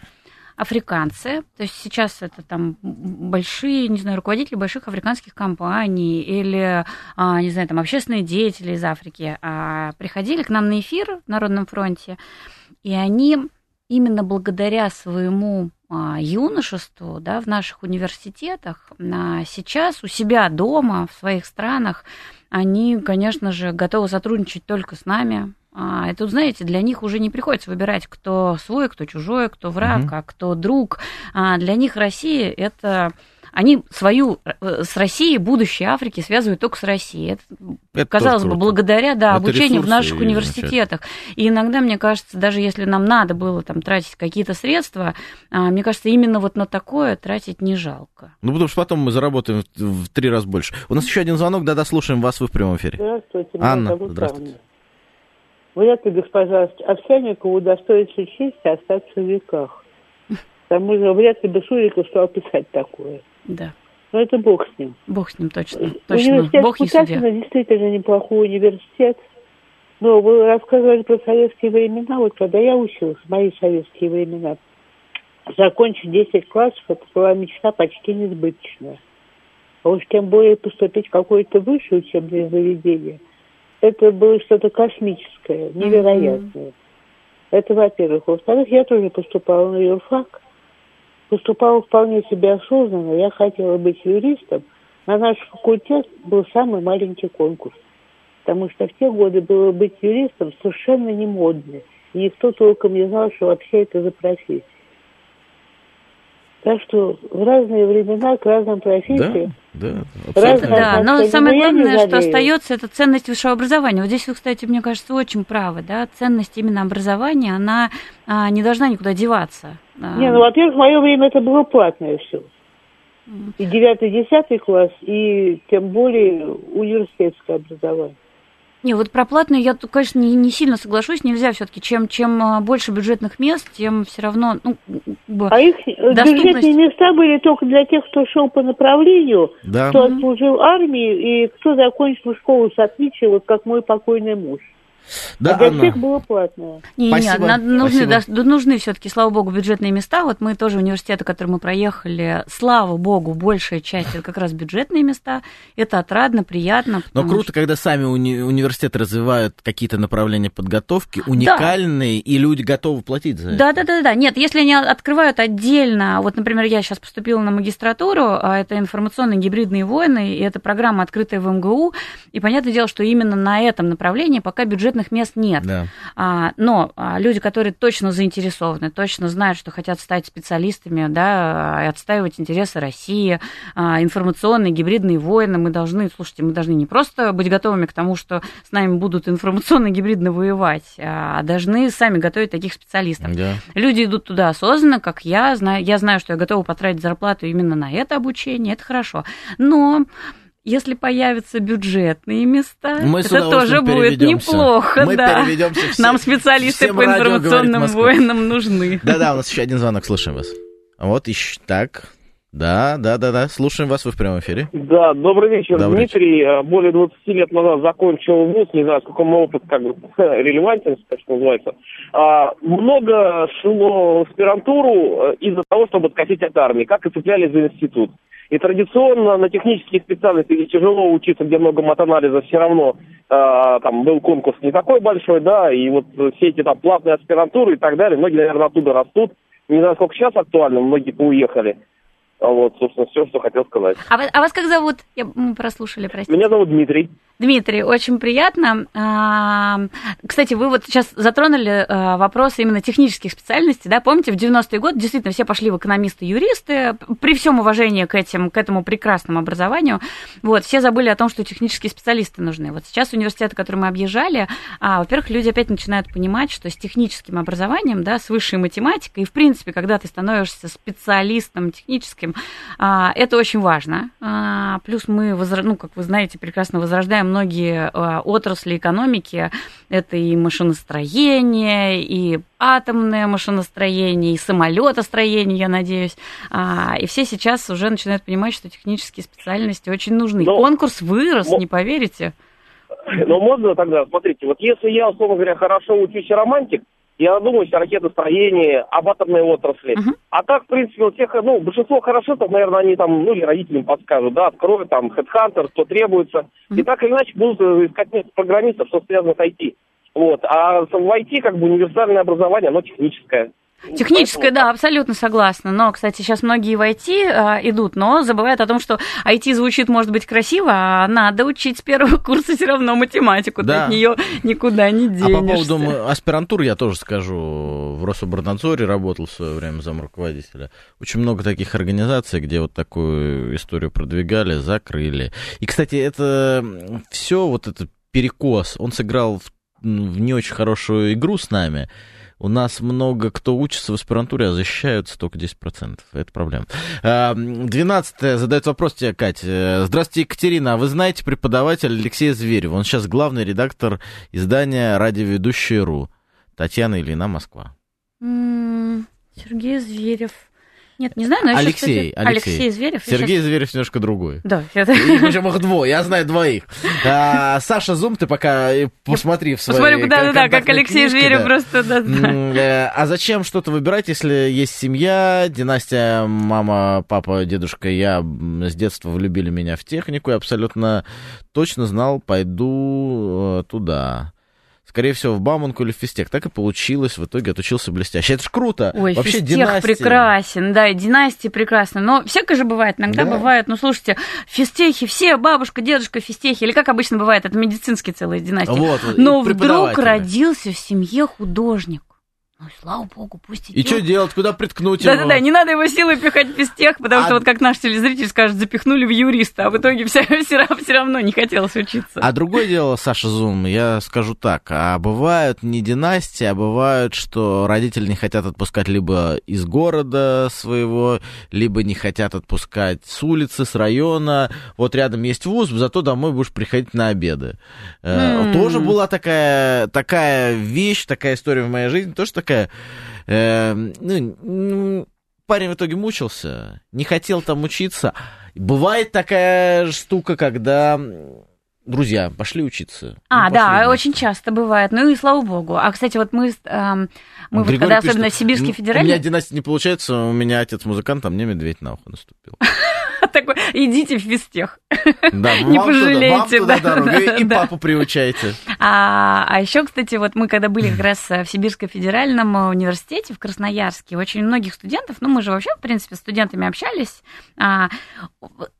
африканцы, то есть сейчас это там большие, не знаю, руководители больших африканских компаний или, не знаю, там общественные деятели из Африки приходили к нам на эфир в Народном фронте, и они именно благодаря своему юношеству, да, в наших университетах сейчас у себя дома, в своих странах, они, конечно же, готовы сотрудничать только с нами. И тут, знаете, для них уже не приходится выбирать, кто свой, кто чужой, кто враг, а кто друг. Для них Россия – это... Они с Россией будущее Африки связывают только с Россией. Это казалось бы, благодаря обучению в наших университетах. И иногда, мне кажется, даже если нам надо было там тратить какие-то средства, мне кажется, именно вот на такое тратить не жалко. Потому что потом мы заработаем в 3 раза больше. У нас еще один звонок, слушаем вас, вы в прямом эфире. Здравствуйте, Анна, здравствуйте. Вряд ли, госпожа Овсянникова удостоится чести остаться в веках. К тому же вряд ли бы Суриков стал писать такое. Да. Но это бог с ним. Бог с ним, точно. Университет Кутафина действительно неплохой университет. Но вы рассказывали про советские времена. Вот когда я училась, мои советские времена, закончить 10 классов, это была мечта почти несбыточная. А уж тем более поступить в какое-то высшее учебное заведение. Это было что-то космическое, невероятное. Это, во-первых. Во-вторых, я тоже поступала на юрфак. поступала вполне себе осознанно. Я хотела быть юристом. На наш факультет был самый маленький конкурс. Потому что в те годы было быть юристом совершенно не модно. И никто толком не знал, что вообще это за профессия. Так что в разные времена, к разным профессиям. Да, но самое главное, что остается, это ценность высшего образования. Вот здесь вы, кстати, мне кажется, очень правы, да, ценность именно образования, она не должна никуда деваться. Не, ну, во-первых, в мое время это было платное все. И 9-10 класс, и тем более университетское образование. Не, вот про платные я тут, конечно, не сильно соглашусь. Нельзя все-таки, чем больше бюджетных мест, тем все равно, А их бюджетные места были только для тех, кто шел по направлению, да. Кто отслужил армию и кто закончил школу с отличием, вот как мой покойный муж. Да, а для всех было платное. Нужны все-таки, слава богу, бюджетные места. Вот мы тоже университеты, которые мы проехали, слава богу, большая часть это как раз бюджетные места. Это отрадно, приятно. Но круто, что... когда сами университеты развивают какие-то направления подготовки, уникальные, да. И люди готовы платить за это. Да. Нет, если они открывают отдельно, вот, например, я сейчас поступила на магистратуру, а это информационные гибридные войны, и это программа, открытая в МГУ, и понятное дело, что именно на этом направлении пока бюджет мест нет. Да. Но люди, которые точно заинтересованы, точно знают, что хотят стать специалистами, да, и отстаивать интересы России, информационные, гибридные войны, мы должны не просто быть готовыми к тому, что с нами будут информационно гибридно воевать, а должны сами готовить таких специалистов. Да. Люди идут туда осознанно, как я. Я знаю, что я готова потратить зарплату именно на это обучение, это хорошо. Но... Если появятся бюджетные места, это тоже будет неплохо. Мы переведемся все. Нам специалисты по информационным войнам нужны. Да, у нас еще один звонок, слушаем вас. Вот еще так. Да, слушаем вас, вы в прямом эфире. Да, добрый вечер, Дмитрий. Более 20 лет назад закончил вуз, не знаю, сколько мой опыт релевантен, так что называется. Много шло в аспирантуру из-за того, чтобы откатить от армии, как и цеплялись за институт. И традиционно на технических специальностях, где тяжело учиться, где много матанализа, все равно там был конкурс не такой большой, да, и вот все эти там платные аспирантуры и так далее, многие, наверное, оттуда растут. Не знаю, сколько сейчас актуально, многие поуехали. Вот, собственно, все, что хотел сказать. А вас как зовут? Мы прослушали, простите. Меня зовут Дмитрий. Дмитрий, очень приятно. Кстати, вы вот сейчас затронули вопрос именно технических специальностей, да? Помните, в 90-е годы действительно все пошли в экономисты, юристы, при всем уважении к этому прекрасному образованию. Вот, все забыли о том, что технические специалисты нужны. Вот сейчас университеты, которые мы объезжали, во-первых, люди опять начинают понимать, что с техническим образованием, да, с высшей математикой, и, в принципе, когда ты становишься специалистом техническим, это очень важно. Плюс мы, как вы знаете, прекрасно возрождаем многие отрасли экономики, это и машиностроение, и атомное машиностроение, и самолетостроение, я надеюсь. И все сейчас уже начинают понимать, что технические специальности очень нужны. Конкурс вырос, не поверите. Но можно тогда, смотрите, вот если я, условно говоря, хорошо учусь и романтик, я думаю, о ракетостроении, об атомной отрасли. Uh-huh. А так, в принципе, у тех, большинство хорошистов, наверное, они там, и родителям подскажут, да, откроют там хедхантер, что требуется. Uh-huh. И так или иначе будут искать место программистов, что связано с IT. Вот. А в IT, универсальное образование, оно техническое. Техническое, да, абсолютно согласна. Но, кстати, сейчас многие в IT идут, но забывают о том, что IT звучит, может быть, красиво, а надо учить с первого курса все равно математику, да. Ты от нее никуда не денешься. А по поводу аспирантуры я тоже скажу. В Рособрнадзоре работал в свое время замруководителя. Очень много таких организаций, где вот такую историю продвигали, закрыли. И, кстати, это все, вот этот перекос, он сыграл в не очень хорошую игру с нами. У нас много кто учится в аспирантуре, а защищаются только 10%. Это проблема. 12-е задает вопрос тебе, Катя. Здравствуйте, Екатерина. А вы знаете преподавателя Алексея Зверева? Он сейчас главный редактор издания «Радиоведущая.ру». Татьяна Ильина, Москва. Сергей Зверев. Нет, не знаю, но я Алексей Зверев. Сергей Зверев немножко другой. Да. Причем их двое, я знаю двоих. Саша Зум, ты пока посмотри в своей книжке. Посмотрю, да, как Алексей Зверев просто... А зачем что-то выбирать, если есть семья, династия, мама, папа, дедушка, я с детства влюбили меня в технику, я абсолютно точно знал, пойду туда. скорее всего, в Бауманку или в Физтех. Так и получилось, в итоге отучился блестяще. Это ж круто. Ой, вообще Физтех династия прекрасен, да, и династия прекрасна. Но всякое же бывает, иногда бывает, ну, слушайте, в Физтехе все, бабушка, дедушка в Физтехе, или как обычно бывает, это медицинские целые династии. Вот, но вдруг родился в семье художник. Ну, слава богу, пусть идет. И что делать, куда приткнуть его? Да-да-да, не надо его силой пихать в Физтех, потому что вот как наш телезритель скажет, запихнули в юриста, а в итоге все равно не хотелось учиться. А другое дело, Саша Зум, я скажу так, а бывают не династии, а бывают, что родители не хотят отпускать либо из города своего, либо не хотят отпускать с улицы, с района. Вот рядом есть вуз, зато домой будешь приходить на обеды. Тоже была такая вещь, такая история в моей жизни, то, что парень в итоге мучился, не хотел там учиться. Бывает такая штука, когда друзья пошли учиться. Пошли очень часто бывает. Ну и слава богу. А, кстати, вот мы вот когда пишет, особенно Сибирский федеральный... У меня династия не получается, у меня отец музыкант, а мне медведь на ухо наступил. Такой, идите в Физтех. Да, не пожалеете. Туда, да, дорога, да, и папу приучайте. А еще, кстати, вот мы когда были как раз в Сибирском федеральном университете в Красноярске, очень многих студентов, ну мы же вообще, в принципе, с студентами общались,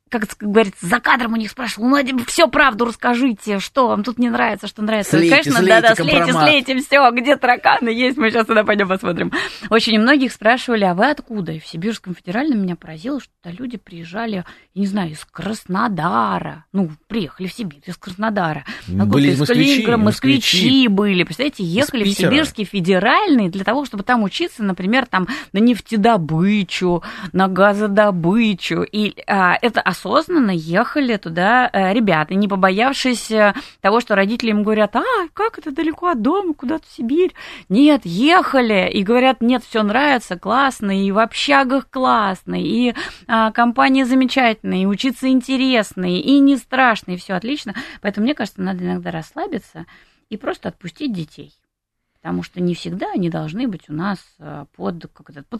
как говорится, за кадром у них спрашивал, ну, все правду расскажите, что вам тут не нравится, что нравится. Слейте, все, где тараканы есть, мы сейчас туда пойдем посмотрим. Очень многих спрашивали, а вы откуда? И в Сибирском федеральном меня поразило, что люди приезжали, я не знаю, из Краснодара. Ну, приехали в Сибирь из Краснодара. Были москвичи были, представляете, ехали в Сибирский федеральный для того, чтобы там учиться, например, там на нефтедобычу, на газодобычу. И это осознанно ехали туда ребята, не побоявшись того, что родители им говорят, как это далеко от дома, куда-то в Сибирь. Нет, ехали, и говорят, нет, все нравится, классно, и в общагах классно, и компания замечательная, и учиться интересно, и не страшно, и все отлично. Поэтому, мне кажется, надо иногда расслабиться и просто отпустить детей. Потому что не всегда они должны быть у нас под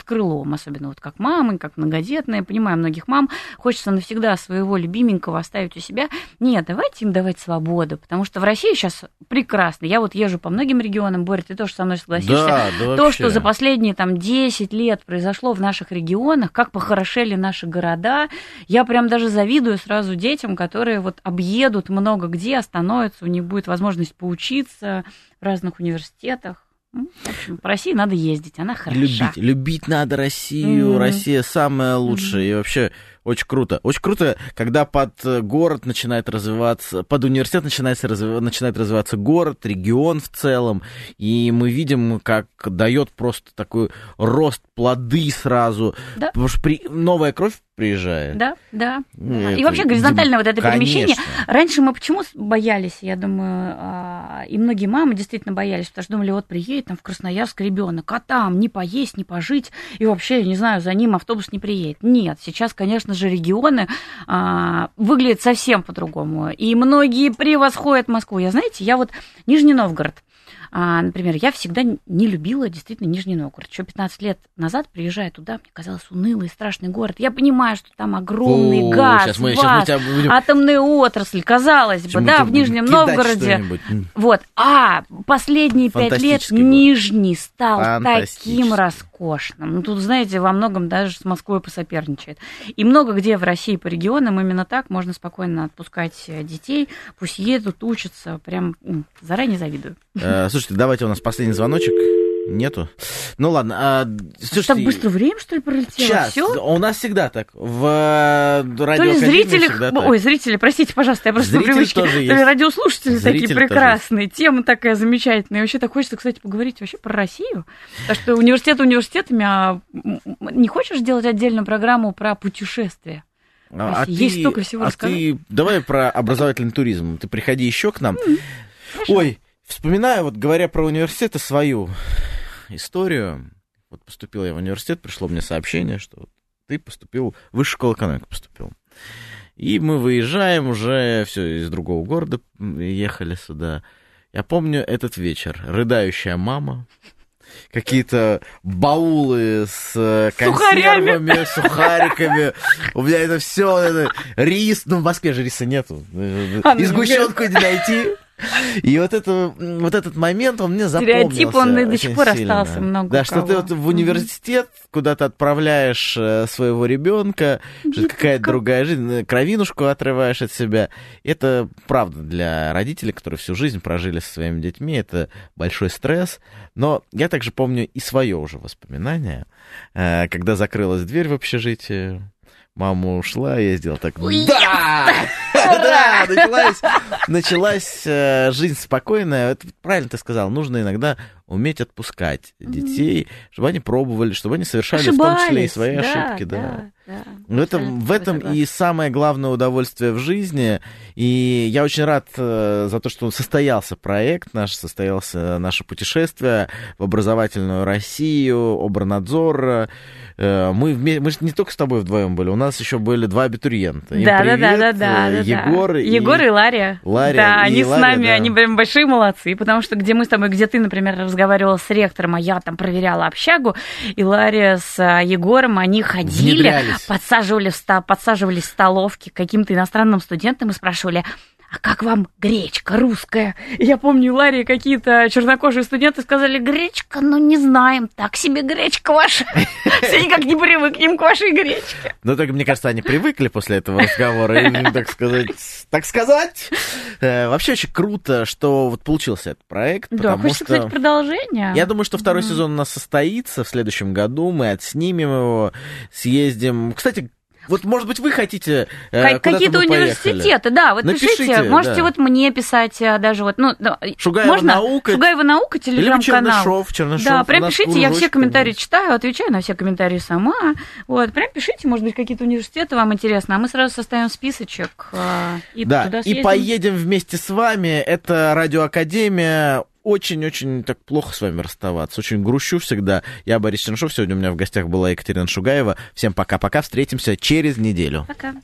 крылом, особенно вот как мамы, как многодетные. Понимаю, многих мам хочется навсегда своего любименького оставить у себя. Нет, давайте им давать свободу, потому что в России сейчас прекрасно. Я вот езжу по многим регионам, Боря, ты тоже со мной согласишься. Да, то, что за последние 10 лет произошло в наших регионах, как похорошели наши города, я прям даже завидую сразу детям, которые вот объедут много где, остановятся, у них будет возможность поучиться в разных университетах. В общем, по России надо ездить, она хороша. Любить надо Россию, Россия самая лучшая, и вообще очень круто. Очень круто, когда под университет начинает развиваться город, регион в целом, и мы видим, как дает просто такой рост, плоды сразу, потому что новая кровь приезжает. Да. И вообще горизонтальное вот это перемещение. Раньше мы почему боялись, я думаю, и многие мамы действительно боялись, потому что думали, вот приедет там в Красноярск ребенок, а там не поесть, не пожить, и вообще, не знаю, за ним автобус не приедет. Нет, сейчас, конечно же, регионы выглядят совсем по-другому, и многие превосходят Москву. Я вот Нижний Новгород. Например, я всегда не любила действительно Нижний Новгород. Еще 15 лет назад, приезжая туда, мне казалось, унылый, страшный город. Я понимаю, что там огромный газ, атомная отрасль, казалось бы, в Нижнем Новгороде. Вот. Последние 5 лет Нижний стал таким роскошным. Ну, тут, знаете, во многом даже с Москвой посоперничает. И много где в России по регионам именно так можно спокойно отпускать детей. Пусть едут, учатся. Прям заранее завидую. Слушайте, давайте у нас последний звоночек. Нету. Ну ладно. Слушайте, так быстро время, что ли, пролетело? Час. У нас всегда так. В радио Академии всегда так. Ой, зрители, простите, пожалуйста, я просто по привычке. Радиослушатели такие прекрасные, тема такая замечательная. И вообще так хочется, кстати, поговорить вообще про Россию. Потому что университет университетами, не хочешь делать отдельную программу про путешествия? Есть столько всего рассказать. Давай про образовательный туризм. Ты приходи еще к нам. Ой. Вспоминаю, говоря про университеты, свою историю. Вот поступил я в университет, пришло мне сообщение, что ты поступил, в высшую школу экономики поступил. И мы выезжаем уже, все из другого города ехали сюда. Я помню этот вечер. Рыдающая мама, какие-то баулы с консервами, сухариками. У меня это все рис. Ну, в Москве же риса нету. И сгущенку не найти. И вот этот момент, он мне запомнился. Стереотип, он и до сих пор остался много. Да, что ты вот в университет куда-то отправляешь своего ребенка, что какая-то другая жизнь, кровинушку отрываешь от себя. Это правда для родителей, которые всю жизнь прожили со своими детьми, это большой стресс. Но я также помню и свое уже воспоминание, когда закрылась дверь в общежитии. Мама ушла, я сделал так. Да! Да! Началась жизнь спокойная. Это правильно ты сказал. Нужно иногда уметь отпускать детей, чтобы они пробовали, чтобы они совершали в том числе и свои ошибки. Да. В этом и самое главное удовольствие в жизни. И я очень рад за то, что состоялся проект наш, состоялось наше путешествие в образовательную Россию, Обрнадзор. Мы не только с тобой вдвоем были, у нас еще были два абитуриента. Да. Егор и Лария. Да, они с нами, они прям большие молодцы, потому что где мы с тобой, где ты, например, разговаривала с ректором, а я там проверяла общагу, и Лария с Егором, они ходили, подсаживались в столовке к каким-то иностранным студентам и спрашивали: а как вам гречка русская? Я помню, у Ларии какие-то чернокожие студенты сказали: гречка, ну не знаем, так себе гречка ваша. Все никак не привыкнем к вашей гречке. Ну, только, мне кажется, они привыкли после этого разговора, так сказать. Вообще очень круто, что вот получился этот проект. Да, хочется, кстати, продолжение. Я думаю, что второй сезон у нас состоится в следующем году, мы отснимем его, съездим. Кстати, вот, может быть, вы хотите какие-то университеты, да, вот напишите, можете вот мне писать даже вот, ну, Шугаева-наука, телеграм-канал. Чернышов. Да, прям пишите, я все комментарии читаю, отвечаю на все комментарии сама, вот, прям пишите, может быть, какие-то университеты вам интересно, а мы сразу составим списочек и туда съездим. И поедем вместе с вами, это Радио Академия. Очень-очень так плохо с вами расставаться. Очень грущу всегда. Я Борис Чернышов. Сегодня у меня в гостях была Екатерина Шугаева. Всем пока-пока. Встретимся через неделю. Пока.